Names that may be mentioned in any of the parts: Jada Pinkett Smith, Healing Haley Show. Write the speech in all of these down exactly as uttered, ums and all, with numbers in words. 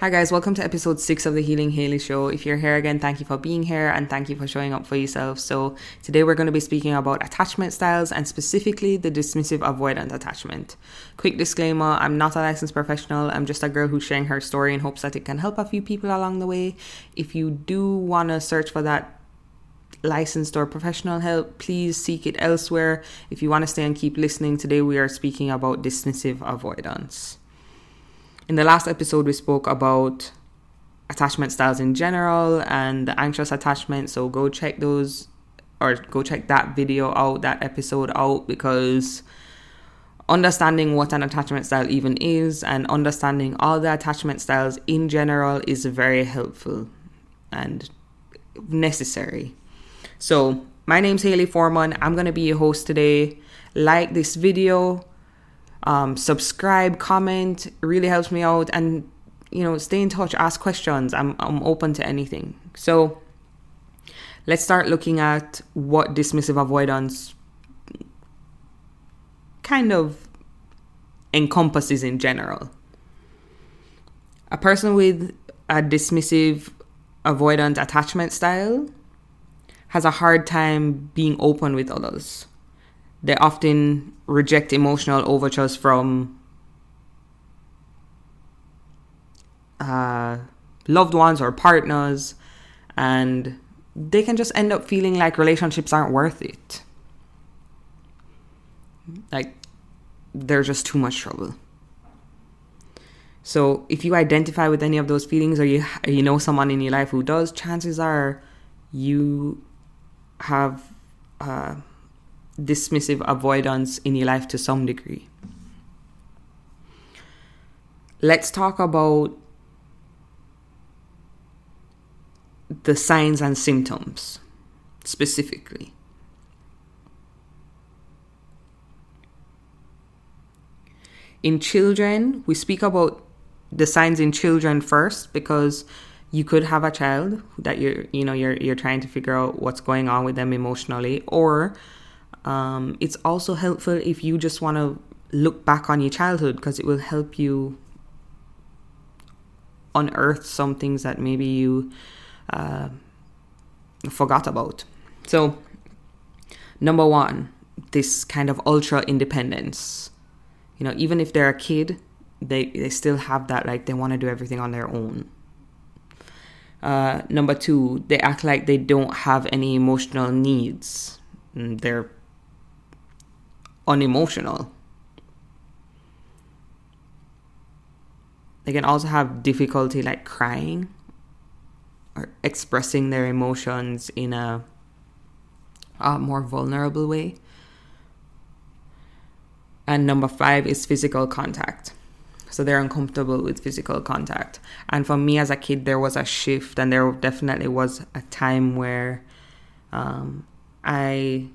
Hi guys, welcome to episode six of the Healing Haley Show. If you're here again, thank you for being here and thank you for showing up for yourself. So today we're going to be speaking about attachment styles and specifically the dismissive avoidant attachment. Quick disclaimer, I'm not a licensed professional. I'm just a girl who's sharing her story in hopes that it can help a few people along the way. If you do want to search for that licensed or professional help, please seek it elsewhere. If you want to stay and keep listening, today we are speaking about dismissive avoidance. In the last episode, we spoke about attachment styles in general and the anxious attachment. So go check those or go check that video out, that episode out, because understanding what an attachment style even is and understanding all the attachment styles in general is very helpful and necessary. So my name's Haley Foreman. I'm going to be your host today. Like this video. Um, subscribe, comment, it really helps me out, and you know, stay in touch, ask questions. I'm I'm open to anything. So let's start looking at what dismissive avoidance kind of encompasses in general. A person with a dismissive avoidant attachment style has a hard time being open with others. They often reject emotional overtures from uh, loved ones or partners, and they can just end up feeling like relationships aren't worth it. Like, they're just too much trouble. So if you identify with any of those feelings, or you, or you know someone in your life who does, chances are you have... Uh, dismissive avoidance in your life to some degree. Let's talk about the signs and symptoms specifically. In children, we speak about the signs in children first, because you could have a child that you're, you know, you're you're trying to figure out what's going on with them emotionally, or Um, it's also helpful if you just want to look back on your childhood, because it will help you unearth some things that maybe you uh, forgot about. So, number one, this kind of ultra independence. You know, even if they're a kid, they, they still have that, like, they want to do everything on their own. Uh, number two, they act like they don't have any emotional needs. And they're unemotional. They can also have difficulty like crying or expressing their emotions in a, a more vulnerable way. And number five is physical contact. So they're uncomfortable with physical contact. And for me as a kid, there was a shift, and there definitely was a time where um, I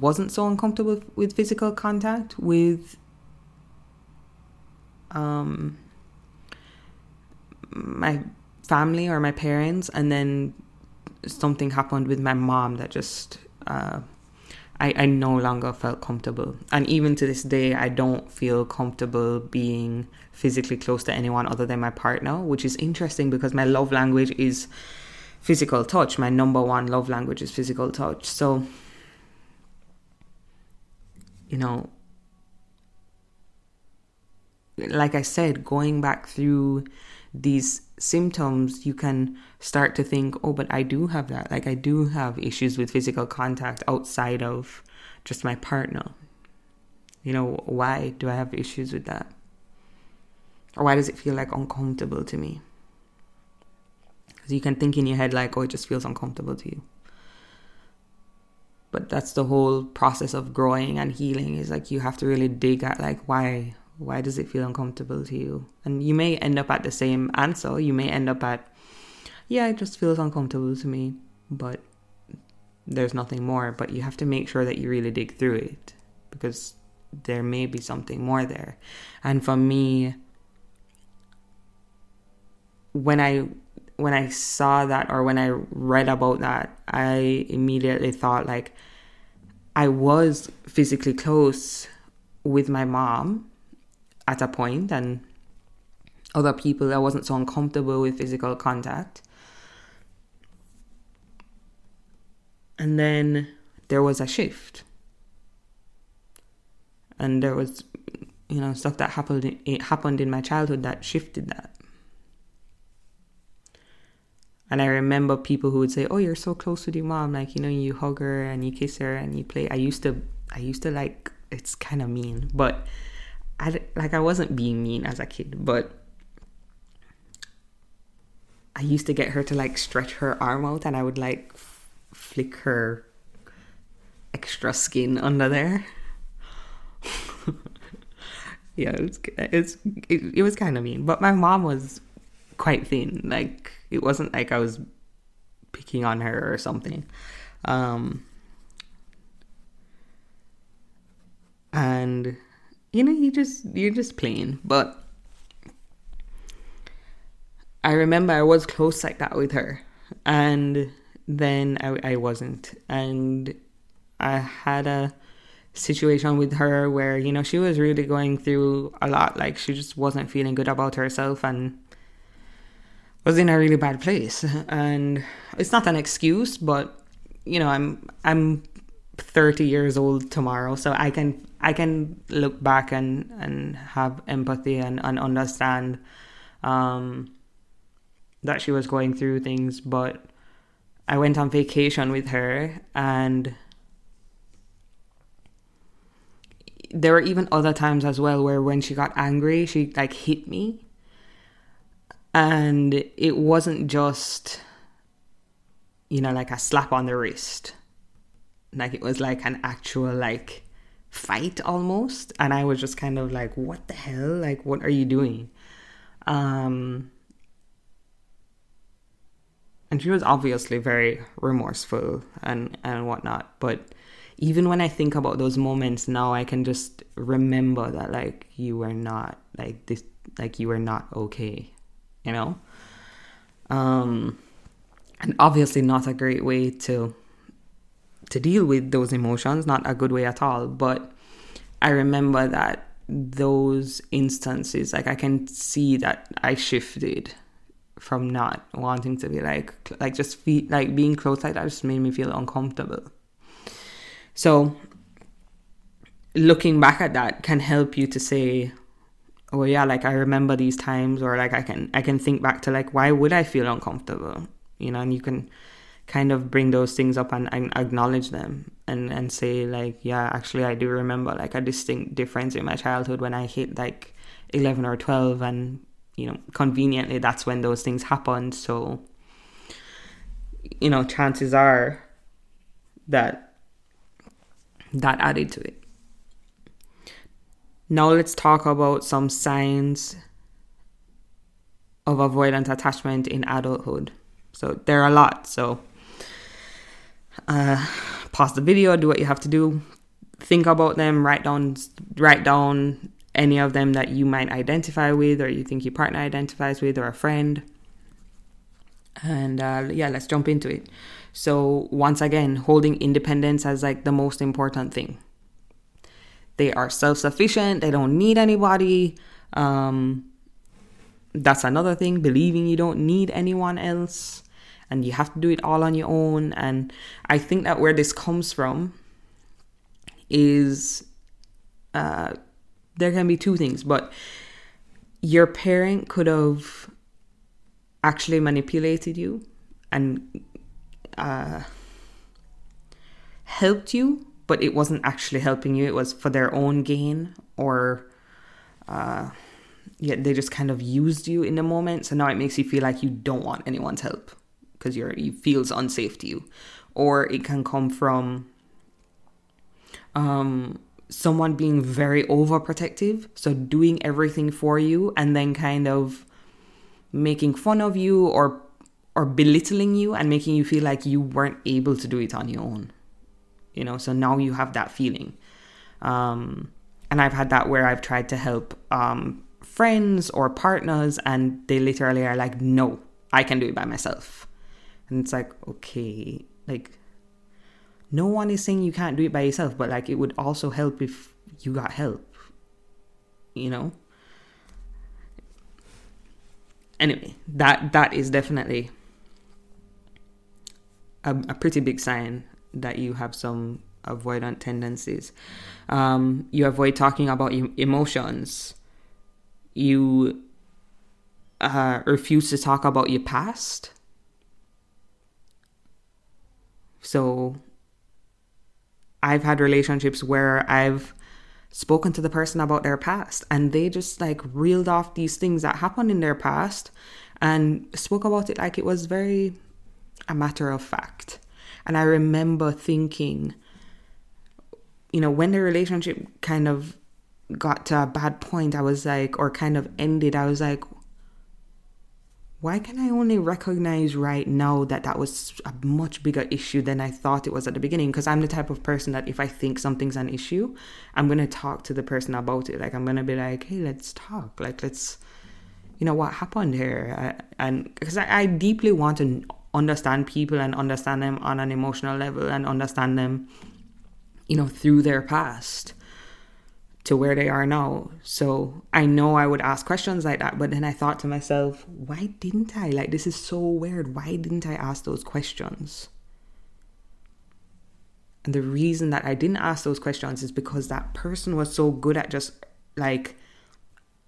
wasn't so uncomfortable with physical contact with um, my family or my parents. And then something happened with my mom that just, uh, I, I no longer felt comfortable. And even to this day, I don't feel comfortable being physically close to anyone other than my partner, which is interesting because my love language is physical touch. My number one love language is physical touch. So, you know, like I said, going back through these symptoms, you can start to think, oh, but I do have that. Like, I do have issues with physical contact outside of just my partner. You know, why do I have issues with that? Or why does it feel like uncomfortable to me? You can think in your head like, oh, it just feels uncomfortable to you. But that's the whole process of growing and healing, is like you have to really dig at like why why does it feel uncomfortable to you. And you may end up at the same answer. You may end up at, yeah, it just feels uncomfortable to me, but there's nothing more. But you have to make sure that you really dig through it, because there may be something more there. And for me, when I when I saw that, or when I read about that, I immediately thought like I was physically close with my mom at a point, and other people. I wasn't so uncomfortable with physical contact. And then there was a shift. And there was, you know, stuff that happened, it happened in my childhood that shifted that. And I remember people who would say, oh, you're so close with your mom. Like, you know, you hug her and you kiss her and you play. I used to, I used to like, it's kind of mean, but I, like, I wasn't being mean as a kid, but I used to get her to like stretch her arm out and I would like f- flick her extra skin under there. Yeah, it was, it's, it, it was kind of mean, but my mom was quite thin. Like, it wasn't like I was picking on her or something. Um, and, you know, you just, you're just playing. But I remember I was close like that with her. And then I, I wasn't. And I had a situation with her where, you know, she was really going through a lot. Like, she just wasn't feeling good about herself and was in a really bad place. And it's not an excuse, but, you know, I'm I'm thirty years old tomorrow, so I can I can look back and, and have empathy and, and understand um, that she was going through things. But I went on vacation with her, and there were even other times as well where when she got angry, she like hit me. And it wasn't just, you know, like a slap on the wrist. Like, it was like an actual, like, fight almost. And I was just kind of like, what the hell? Like, what are you doing? Um, and she was obviously very remorseful and, and whatnot. But even when I think about those moments now, I can just remember that, like, you were not, like, this, like, you were not okay. You know, um, and obviously not a great way to to deal with those emotions, not a good way at all. But I remember that those instances, like I can see that I shifted from not wanting to be like, like just feel, like being close like that just made me feel uncomfortable. So looking back at that can help you to say, oh yeah, like I remember these times, or like I can I can think back to like, why would I feel uncomfortable? You know, and you can kind of bring those things up and, and acknowledge them and, and say like, yeah, actually I do remember like a distinct difference in my childhood when I hit like eleven or twelve, and you know, conveniently that's when those things happened. So, you know, chances are that that added to it. Now let's talk about some signs of avoidant attachment in adulthood. So there are a lot. So uh, pause the video, do what you have to do. Think about them, write down, write down any of them that you might identify with, or you think your partner identifies with, or a friend. And uh, yeah, let's jump into it. So once again, holding independence as like the most important thing. They are self-sufficient. They don't need anybody. Um, that's another thing, believing you don't need anyone else and you have to do it all on your own. And I think that where this comes from is uh, there can be two things, but your parent could have actually manipulated you and uh, helped you, but it wasn't actually helping you. It was for their own gain, or uh, yeah, they just kind of used you in the moment. So now it makes you feel like you don't want anyone's help because you're it feels unsafe to you. Or it can come from um, someone being very overprotective, so doing everything for you and then kind of making fun of you or or belittling you and making you feel like you weren't able to do it on your own. You know, so now you have that feeling. Um, and I've had that where I've tried to help um, friends or partners and they literally are like, no, I can do it by myself. And it's like, okay, like no one is saying you can't do it by yourself, but like it would also help if you got help, you know? anyway, that that is definitely a, a pretty big sign that you have some avoidant tendencies. Um, you avoid talking about emotions. You uh, refuse to talk about your past. So I've had relationships where I've spoken to the person about their past and they just like reeled off these things that happened in their past and spoke about it like it was very a matter of fact. And I remember thinking, you know, when the relationship kind of got to a bad point, I was like, or kind of ended, I was like, why can I only recognize right now that that was a much bigger issue than I thought it was at the beginning? Because I'm the type of person that if I think something's an issue, I'm going to talk to the person about it. Like, I'm going to be like, hey, let's talk. Like, let's, you know, what happened here? I, and because I, I deeply want to understand people and understand them on an emotional level and understand them, you know, through their past to where they are now. So I know I would ask questions like that, but then I thought to myself, why didn't I? Like, this is so weird. Why didn't I ask those questions? And the reason that I didn't ask those questions is because that person was so good at just like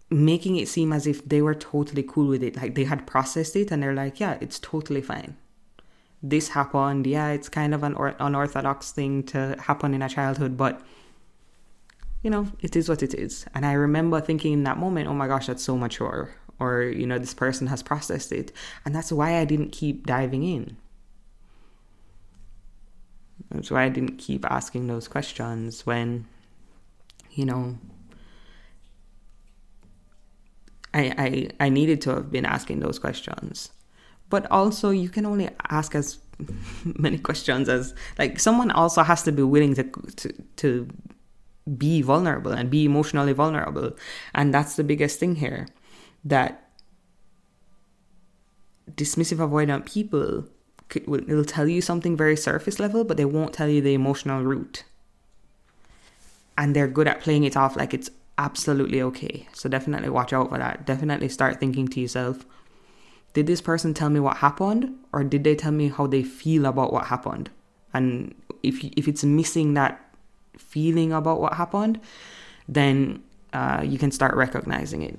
making it seem as if they were totally cool with it. Like, they had processed it and they're like, yeah, it's totally fine. This happened. Yeah, it's kind of an or- unorthodox thing to happen in a childhood, but you know, it is what it is. And I remember thinking in that moment, oh my gosh, that's so mature. Or, you know, this person has processed it. And that's why I didn't keep diving in. That's why I didn't keep asking those questions when, you know, I I, I needed to have been asking those questions. But also, you can only ask as many questions as, like, someone also has to be willing to to, to be vulnerable and be emotionally vulnerable. And that's the biggest thing here, that dismissive avoidant people could, will, will tell you something very surface level, but they won't tell you the emotional root. And they're good at playing it off like it's absolutely okay. So definitely watch out for that. Definitely start thinking to yourself, did this person tell me what happened, or did they tell me how they feel about what happened? And if if it's missing that feeling about what happened, then uh, you can start recognizing it.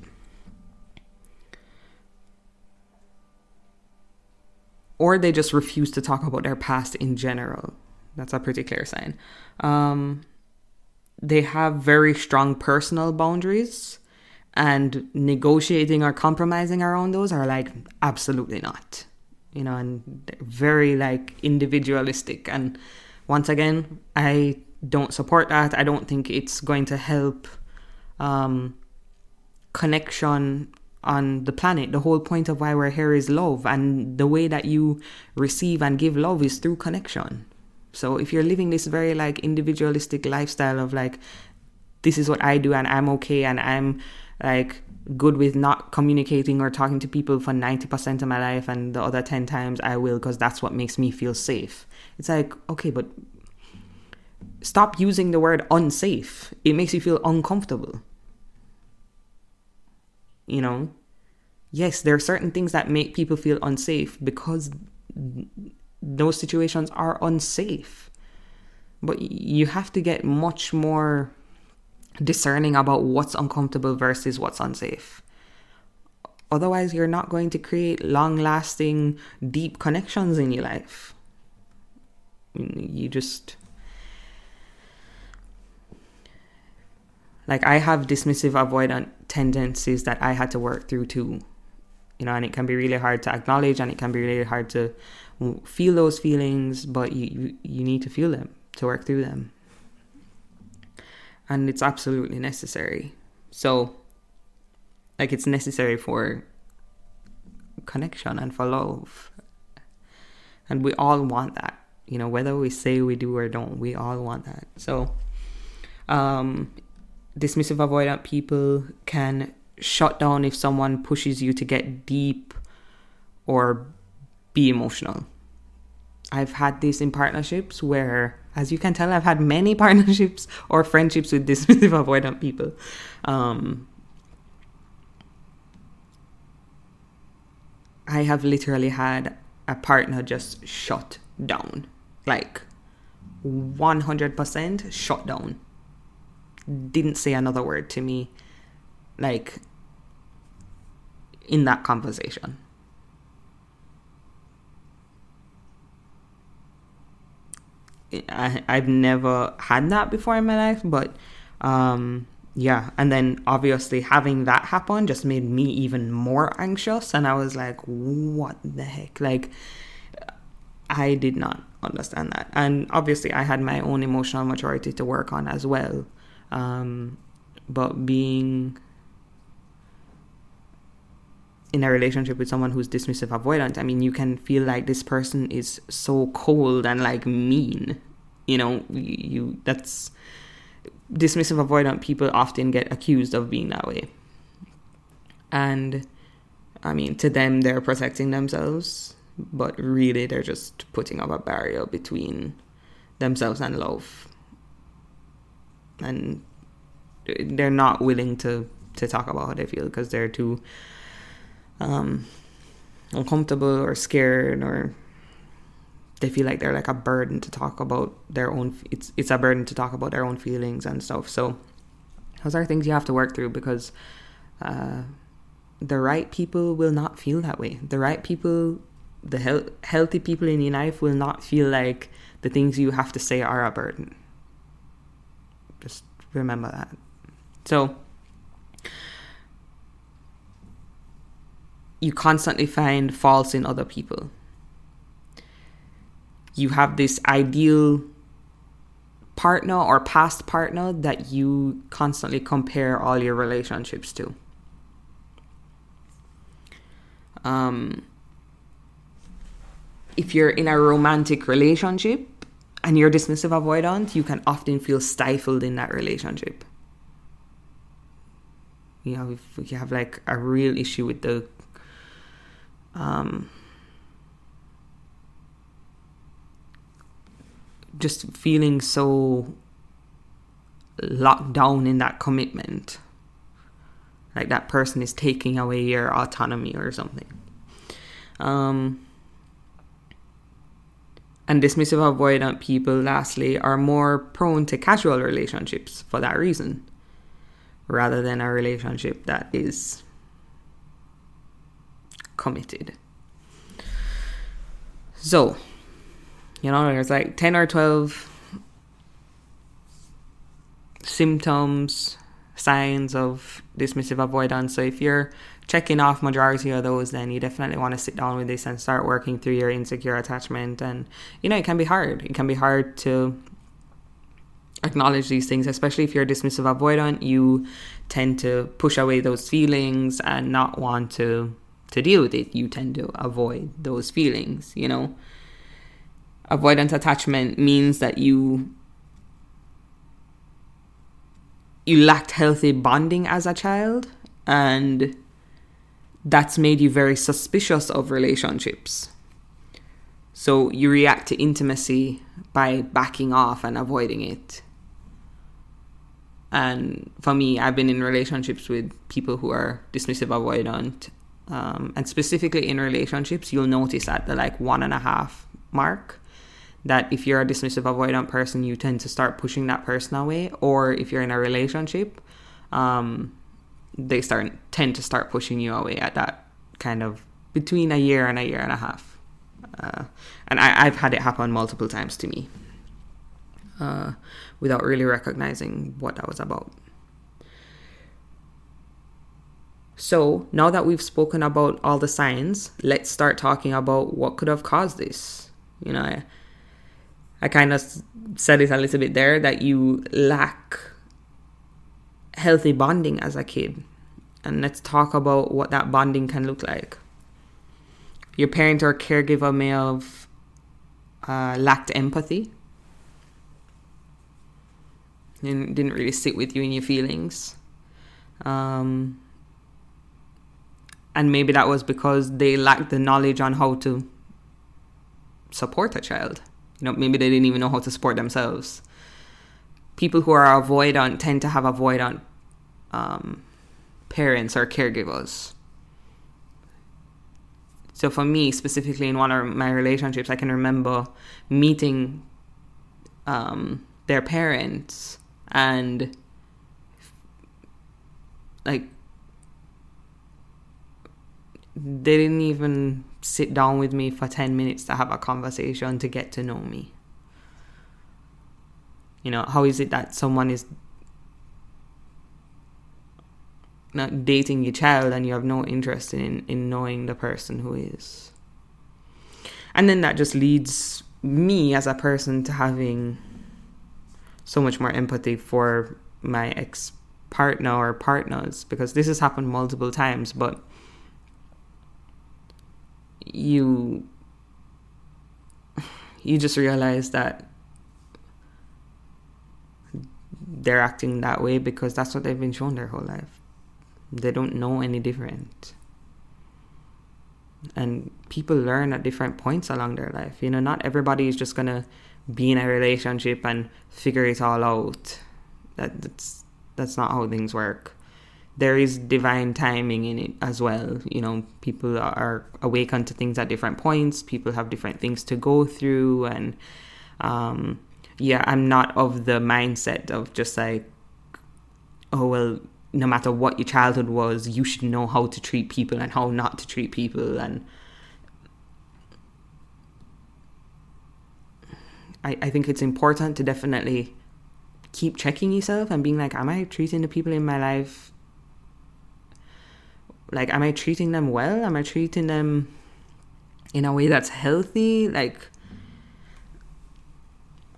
Or they just refuse to talk about their past in general. That's a pretty clear sign. Um, they have very strong personal boundaries, and negotiating or compromising around those are like absolutely not, you know, and very like individualistic. And once again, I don't support that. I don't think it's going to help um, connection on the planet. The whole point of why we're here is love, and the way that you receive and give love is through connection. So if you're living this very like individualistic lifestyle of like, this is what I do and I'm okay and I'm like good with not communicating or talking to people for ninety percent of my life, and the other ten times I will because that's what makes me feel safe. It's like, okay, but stop using the word unsafe. It makes you feel uncomfortable. You know? Yes, there are certain things that make people feel unsafe because those situations are unsafe. But you have to get much more discerning about what's uncomfortable versus what's unsafe. Otherwise, you're not going to create long-lasting, deep connections in your life. You just... Like, I have dismissive avoidant tendencies that I had to work through too, you know, and it can be really hard to acknowledge, and it can be really hard to feel those feelings, but you, you, you need to feel them to work through them. And it's absolutely necessary. So, like, it's necessary for connection and for love. And we all want that, you know, whether we say we do or don't, we all want that. So, um... dismissive avoidant people can shut down if someone pushes you to get deep or be emotional. I've had this in partnerships where, as you can tell, I've had many partnerships or friendships with dismissive avoidant people. Um, I have literally had a partner just shut down, like one hundred percent shut down. Didn't say another word to me, like, in that conversation. I, I've never had that before in my life, but um, yeah. And then obviously having that happen just made me even more anxious. And I was like, what the heck? Like, I did not understand that. And obviously I had my own emotional maturity to work on as well. Um, but being in a relationship with someone who's dismissive, avoidant, I mean, you can feel like this person is so cold and like mean, you know, you, that's dismissive, avoidant people often get accused of being that way. And I mean, to them, they're protecting themselves, but really they're just putting up a barrier between themselves and love. And they're not willing to, to talk about how they feel because they're too um, uncomfortable or scared, or they feel like they're like a burden to talk about their own. It's it's a burden to talk about their own feelings and stuff. So those are things you have to work through, because uh, the right people will not feel that way. The right people, the he- healthy people in your life will not feel like the things you have to say are a burden. Just remember that. So you constantly find faults in other people. You have this ideal partner or past partner that you constantly compare all your relationships to. Um, if you're in a romantic relationship, and you're dismissive avoidant, you can often feel stifled in that relationship. You know, if you have like a real issue with the um, just feeling so locked down in that commitment, like that person is taking away your autonomy or something. Um, And dismissive avoidant people, lastly, are more prone to casual relationships for that reason, rather than a relationship that is committed. So, you know, there's like ten or twelve symptoms, signs of dismissive avoidance. So if you're checking off majority of those, then you definitely want to sit down with this and start working through your insecure attachment. And, you know, it can be hard. It can be hard to acknowledge these things, especially if you're dismissive avoidant. You tend to push away those feelings and not want to, to deal with it. You tend to avoid those feelings, you know. Avoidant attachment means that you you lacked healthy bonding as a child, and that's made you very suspicious of relationships. So you react to intimacy by backing off and avoiding it. And for me, I've been in relationships with people who are dismissive avoidant. Um, and specifically in relationships, you'll notice at the like one and a half mark that if you're a dismissive avoidant person, you tend to start pushing that person away. Or if you're in a relationship, um, they start tend to start pushing you away at that kind of between a year and a year and a half. Uh, and I, I've had it happen multiple times to me uh, without really recognizing what that was about. So now that we've spoken about all the signs, let's start talking about what could have caused this. You know, I, I kind of said it a little bit there, that you lack healthy bonding as a kid. And let's talk about what that bonding can look like. Your parent or caregiver may have uh, lacked empathy, and didn't really sit with you in your feelings. Um, and maybe that was because they lacked the knowledge on how to support a child. You know, maybe they didn't even know how to support themselves. People who are avoidant tend to have avoidant um, parents or caregivers. So for me, specifically in one of my relationships, I can remember meeting um, their parents and, like, they didn't even sit down with me for ten minutes to have a conversation to get to know me. You know, how is it that someone is not dating your child and you have no interest in, in knowing the person who is? And then that just leads me as a person to having so much more empathy for my ex-partner or partners, because this has happened multiple times, but you you just realize that they're acting that way because that's what they've been shown their whole life. They don't know any different. And people learn at different points along their life. You know, not everybody is just going to be in a relationship and figure it all out. That, that's, that's not how things work. There is divine timing in it as well. You know, people are awakened to things at different points. People have different things to go through. And um, yeah, I'm not of the mindset of just like, oh, well, no matter what your childhood was, you should know how to treat people and how not to treat people. And I, I think it's important to definitely keep checking yourself and being like, am I treating the people in my life, like, am I treating them well? Am I treating them in a way that's healthy? Like,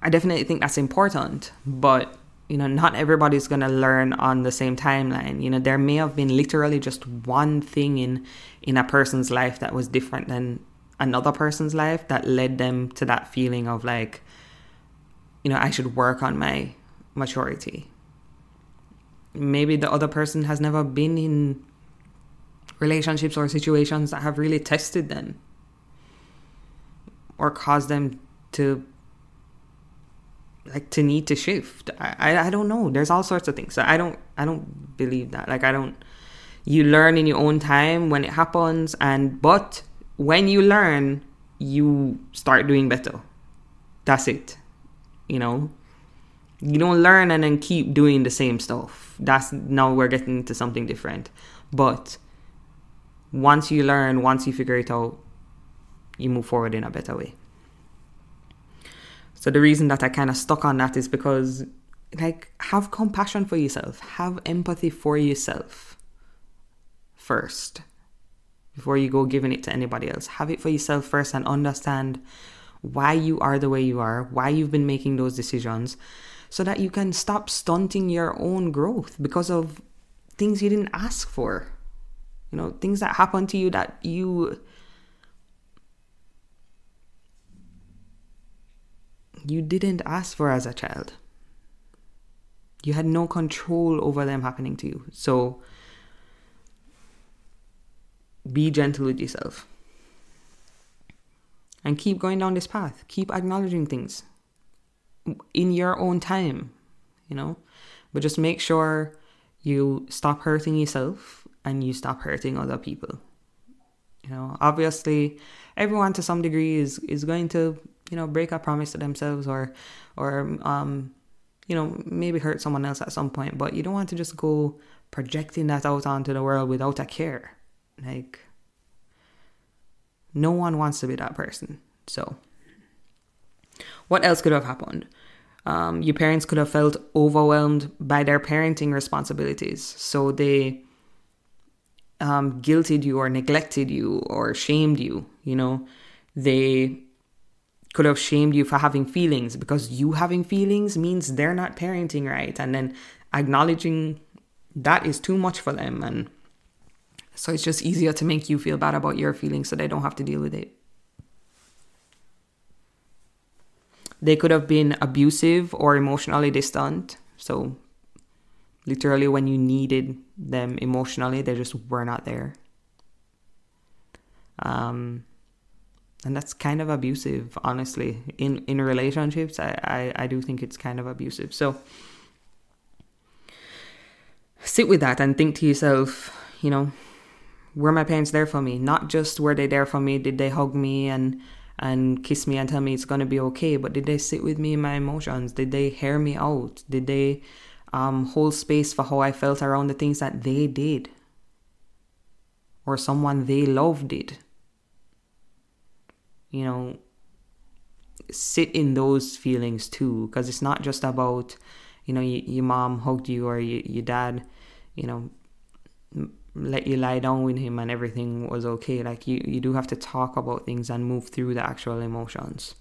I definitely think that's important, but, you know, not everybody's going to learn on the same timeline. You know, there may have been literally just one thing in, in a person's life that was different than another person's life that led them to that feeling of like, you know, I should work on my maturity. Maybe the other person has never been in relationships or situations that have really tested them or caused them to like to need to shift. I, I don't know. There's all sorts of things. So I don't I don't believe that. Like I don't you learn in your own time when it happens, and but when you learn, you start doing better. That's it. You know? You don't learn and then keep doing the same stuff. That's now we're getting into something different. But once you learn, once you figure it out, you move forward in a better way. So the reason that I kind of stuck on that is because, like, have compassion for yourself. Have empathy for yourself first, before you go giving it to anybody else. Have it for yourself first and understand why you are the way you are, why you've been making those decisions, so that you can stop stunting your own growth because of things you didn't ask for. You know, things that happen to you that you you didn't ask for as a child. You had no control over them happening to you. So be gentle with yourself. And keep going down this path. Keep acknowledging things in your own time, you know. But just make sure you stop hurting yourself and you stop hurting other people. You know, obviously, everyone to some degree is, is going to, you know, break a promise to themselves or, or um, you know, maybe hurt someone else at some point. But you don't want to just go projecting that out onto the world without a care. Like, no one wants to be that person. So, what else could have happened? Um, your parents could have felt overwhelmed by their parenting responsibilities. So they um, guilted you or neglected you or shamed you, you know. They could have shamed you for having feelings, because you having feelings means they're not parenting right. And then acknowledging that is too much for them. And so it's just easier to make you feel bad about your feelings so they don't have to deal with it. They could have been abusive or emotionally distant. So literally when you needed them emotionally, they just were not there. Um... And that's kind of abusive, honestly. In in relationships, I, I, I do think it's kind of abusive. So sit with that and think to yourself, you know, were my parents there for me? Not just were they there for me, did they hug me and and kiss me and tell me it's going to be okay, but did they sit with me in my emotions? Did they hear me out? Did they um, hold space for how I felt around the things that they did? Or someone they loved did? You know, sit in those feelings too, because it's not just about, you know, y- your mom hugged you or y- your dad, you know, let you lie down with him and everything was okay. Like you, you do have to talk about things and move through the actual emotions.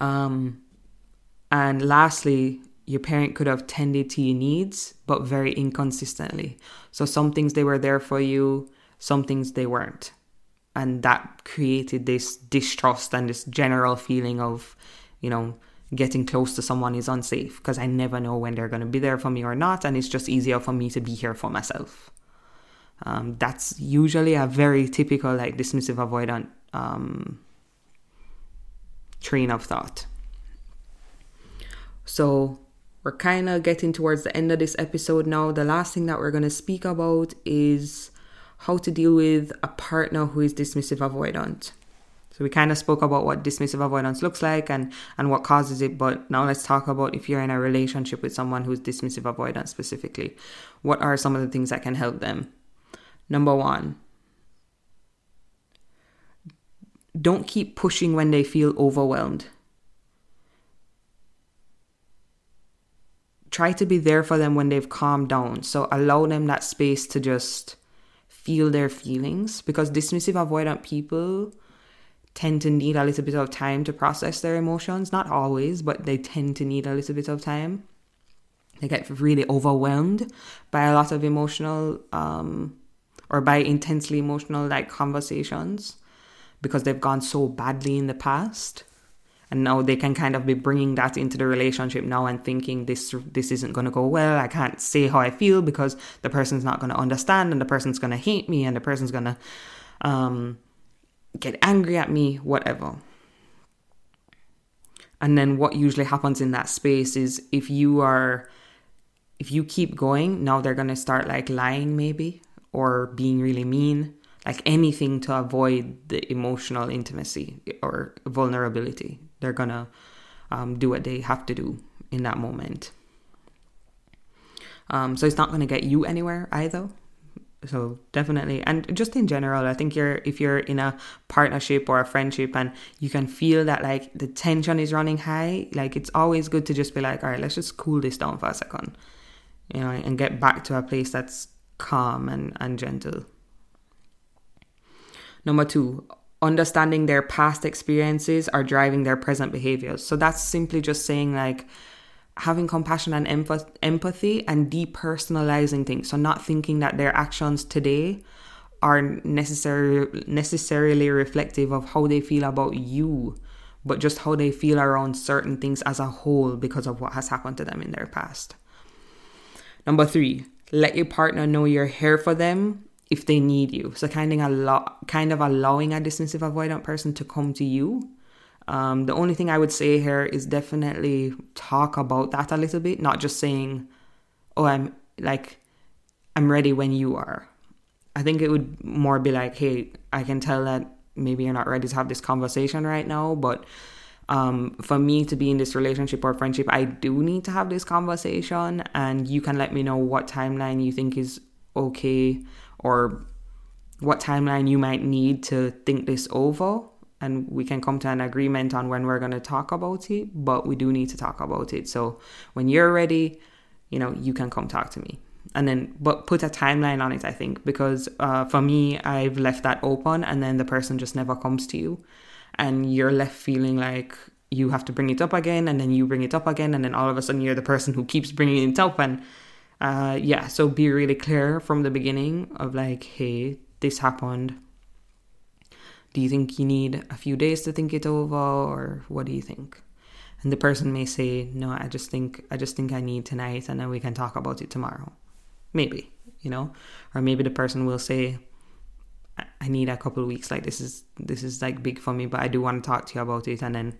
Um, and lastly, your parent could have tended to your needs, but very inconsistently. So some things they were there for you, some things they weren't. And that created this distrust and this general feeling of, you know, getting close to someone is unsafe because I never know when they're going to be there for me or not, and it's just easier for me to be here for myself. Um, that's usually a very typical, like, dismissive, avoidant um, train of thought. So we're kind of getting towards the end of this episode now. The last thing that we're going to speak about is how to deal with a partner who is dismissive, avoidant. So we kind of spoke about what dismissive avoidance looks like and, and what causes it. But now let's talk about if you're in a relationship with someone who's dismissive avoidance specifically. What are some of the things that can help them? Number one, don't keep pushing when they feel overwhelmed. Try to be there for them when they've calmed down. So allow them that space to just feel their feelings, because dismissive avoidant people tend to need a little bit of time to process their emotions. Not always, but they tend to need a little bit of time. They get really overwhelmed by a lot of emotional um, or by intensely emotional like conversations because they've gone so badly in the past. And now they can kind of be bringing that into the relationship now and thinking this this isn't going to go well. I can't say how I feel because the person's not going to understand, and the person's going to hate me, and the person's going to... Um, get angry at me, whatever. And then what usually happens in that space is if you are, if you keep going, now they're going to start like lying maybe, or being really mean, like anything to avoid the emotional intimacy or vulnerability. They're going to um, do what they have to do in that moment. Um, so it's not going to get you anywhere either. So definitely, and just in general, I think you're if you're in a partnership or a friendship and you can feel that like the tension is running high, like it's always good to just be like, all right, let's just cool this down for a second, you know, and get back to a place that's calm and, and gentle. Number two, understanding their past experiences are driving their present behaviors. So that's simply just saying like, having compassion and empathy and depersonalizing things. So not thinking that their actions today are necessary, necessarily reflective of how they feel about you, but just how they feel around certain things as a whole because of what has happened to them in their past. Number three, let your partner know you're here for them if they need you. So kind of, allow, kind of allowing a dismissive avoidant person to come to you. Um, the only thing I would say here is definitely talk about that a little bit, not just saying, oh, I'm like, I'm ready when you are. I think it would more be like, hey, I can tell that maybe you're not ready to have this conversation right now, but um, for me to be in this relationship or friendship, I do need to have this conversation, and you can let me know what timeline you think is okay or what timeline you might need to think this over. And we can come to an agreement on when we're going to talk about it, but we do need to talk about it. So when you're ready, you know, you can come talk to me. And then, but put a timeline on it, I think, because uh, for me, I've left that open and then the person just never comes to you. And you're left feeling like you have to bring it up again, and then you bring it up again. And then all of a sudden you're the person who keeps bringing it up. And uh, yeah, so be really clear from the beginning of like, hey, this happened. Do you think you need a few days to think it over, or what do you think? And the person may say, no, I just think I just think I need tonight, and then we can talk about it tomorrow. Maybe, you know, or maybe the person will say, I, I need a couple of weeks. Like this is this is like big for me, but I do want to talk to you about it. And then,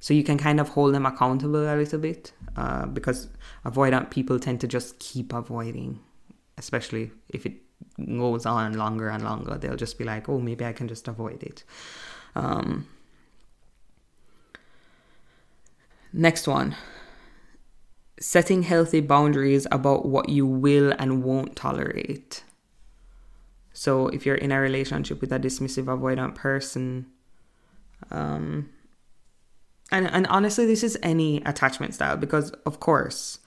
so you can kind of hold them accountable a little bit, uh, because avoidant people tend to just keep avoiding, especially if it goes on longer and longer, they'll just be like, oh, maybe I can just avoid it. Um, next one. Setting healthy boundaries about what you will and won't tolerate. So if you're in a relationship with a dismissive, avoidant person, um, and, and honestly, this is any attachment style, because of course,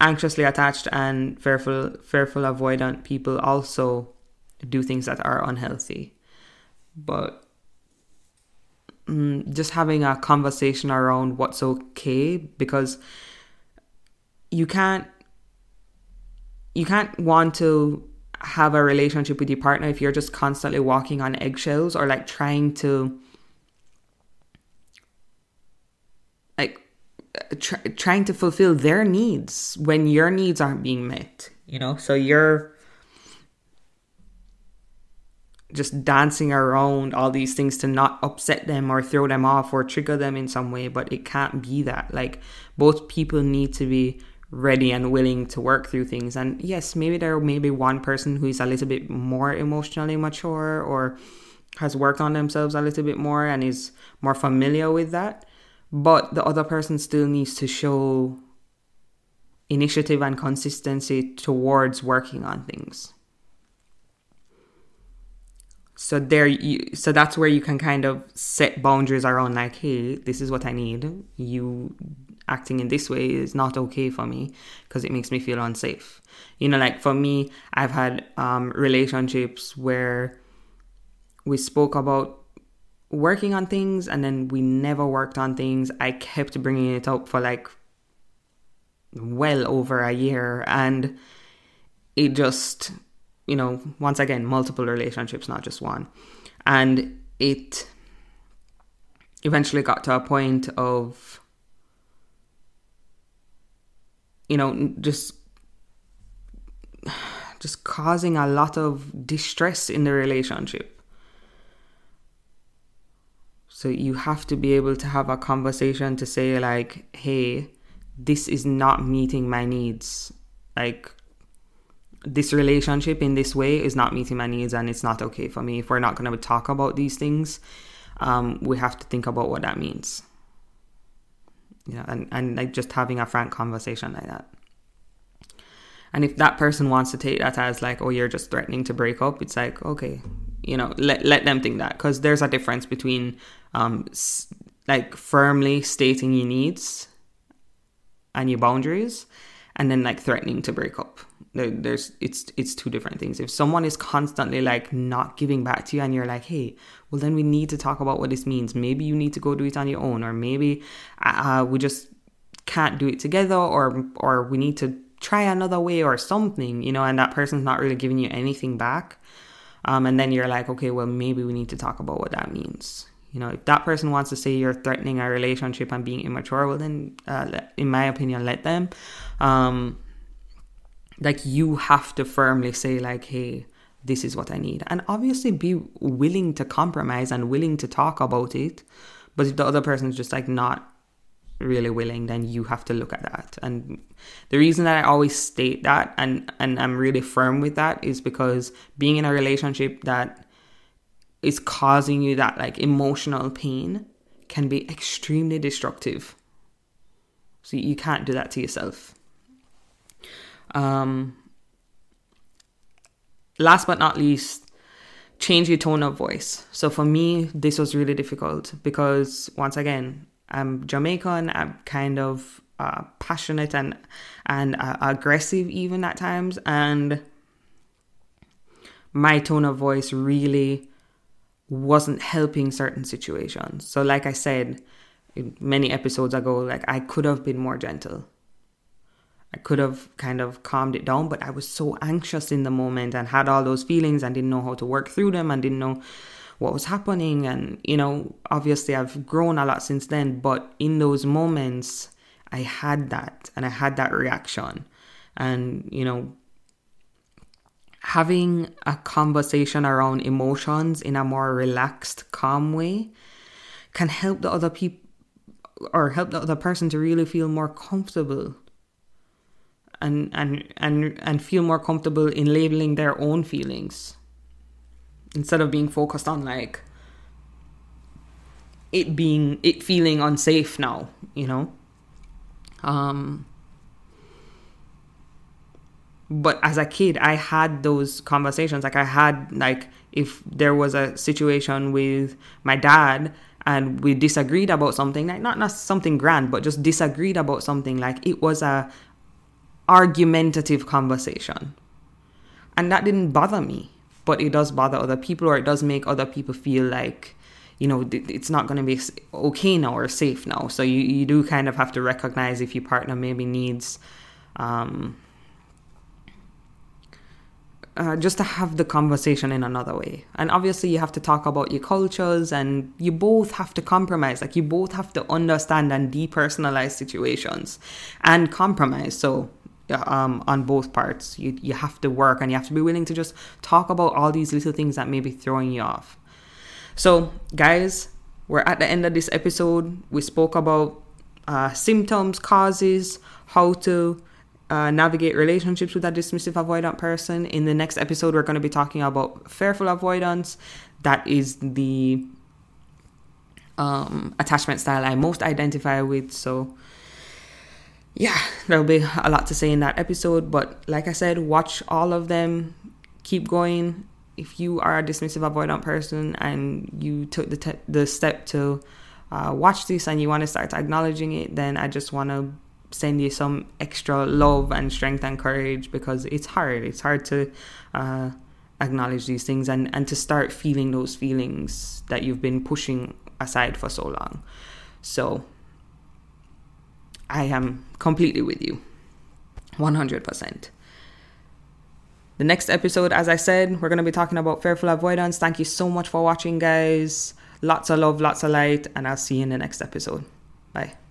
anxiously attached and fearful, fearful avoidant people also do things that are unhealthy. But mm, just having a conversation around what's okay, because you can't, you can't want to have a relationship with your partner if you're just constantly walking on eggshells, or like trying to like tr- trying to fulfill their needs when your needs aren't being met, you know? So you're just dancing around all these things to not upset them or throw them off or trigger them in some way, but it can't be that. Like, both people need to be ready and willing to work through things. And yes, maybe there may be one person who is a little bit more emotionally mature or has worked on themselves a little bit more and is more familiar with that, but the other person still needs to show initiative and consistency towards working on things. So there, you, so that's where you can kind of set boundaries around, like, hey, this is what I need. You acting in this way is not okay for me because it makes me feel unsafe. You know, like for me, I've had um, relationships where we spoke about working on things and then we never worked on things. I kept bringing it up for like well over a year, and it just... you know, once again, multiple relationships, not just one. And it eventually got to a point of, you know, just, just causing a lot of distress in the relationship. So you have to be able to have a conversation to say like, hey, this is not meeting my needs. Like, this relationship in this way is not meeting my needs and it's not okay for me. If we're not going to talk about these things, um, we have to think about what that means. You know, and, and like just having a frank conversation like that. And if that person wants to take that as like, oh, you're just threatening to break up, it's like, okay, you know, let, let them think that. Because there's a difference between um, s- like firmly stating your needs and your boundaries and then like threatening to break up. There's it's it's two different things. If someone is constantly like not giving back to you and you're like, hey, well then we need to talk about what this means. Maybe you need to go do it on your own, or maybe uh, we just can't do it together, or or we need to try another way or something, you know, and that person's not really giving you anything back. Um, and then you're like, okay, well maybe we need to talk about what that means. You know, if that person wants to say you're threatening a relationship and being immature, well then, uh, in my opinion, let them. Um, Like, you have to firmly say, like, hey, this is what I need. And obviously be willing to compromise and willing to talk about it. But if the other person's just, like, not really willing, then you have to look at that. And the reason that I always state that, and, and I'm really firm with that, is because being in a relationship that is causing you that, like, emotional pain can be extremely destructive. So you can't do that to yourself. Um, last but not least, change your tone of voice. So for me, this was really difficult because, once again, I'm Jamaican. I'm kind of uh, passionate and and uh, aggressive even at times, and my tone of voice really wasn't helping certain situations. So, like I said many episodes ago, like I could have been more gentle. I could have kind of calmed it down, but I was so anxious in the moment and had all those feelings and didn't know how to work through them and didn't know what was happening. And, you know, obviously I've grown a lot since then, but in those moments I had that and I had that reaction. And, you know, having a conversation around emotions in a more relaxed, calm way can help the other people or help the other person to really feel more comfortable. and and and and feel more comfortable in labeling their own feelings instead of being focused on like it being it feeling unsafe now, you know. Um but as a kid, I had those conversations. Like I had, like, if there was a situation with my dad and we disagreed about something, like not, not something grand, but just disagreed about something, like it was a argumentative conversation. And that didn't bother me, but it does bother other people, or it does make other people feel like, you know, it's not going to be okay now or safe now. So you, you do kind of have to recognize if your partner maybe needs... um Uh, just to have the conversation in another way. And obviously you have to talk about your cultures, and you both have to compromise. Like you both have to understand and depersonalize situations and compromise. So um, on both parts, you, you have to work, and you have to be willing to just talk about all these little things that may be throwing you off. So guys, we're at the end of this episode. We spoke about uh, symptoms, causes, how to Uh, navigate relationships with that dismissive avoidant person. In the next episode, we're going to be talking about fearful avoidance. That is the um, attachment style I most identify with. So yeah, there'll be a lot to say in that episode. But like I said, watch all of them. Keep going. If you are a dismissive avoidant person and you took the, te- the step to uh, watch this and you want to start acknowledging it, then I just want to send you some extra love and strength and courage, because it's hard. It's hard to uh, acknowledge these things and, and to start feeling those feelings that you've been pushing aside for so long. So I am completely with you, one hundred percent. The next episode, as I said, we're going to be talking about fearful avoidance. Thank you so much for watching, guys. Lots of love, lots of light, and I'll see you in the next episode. Bye.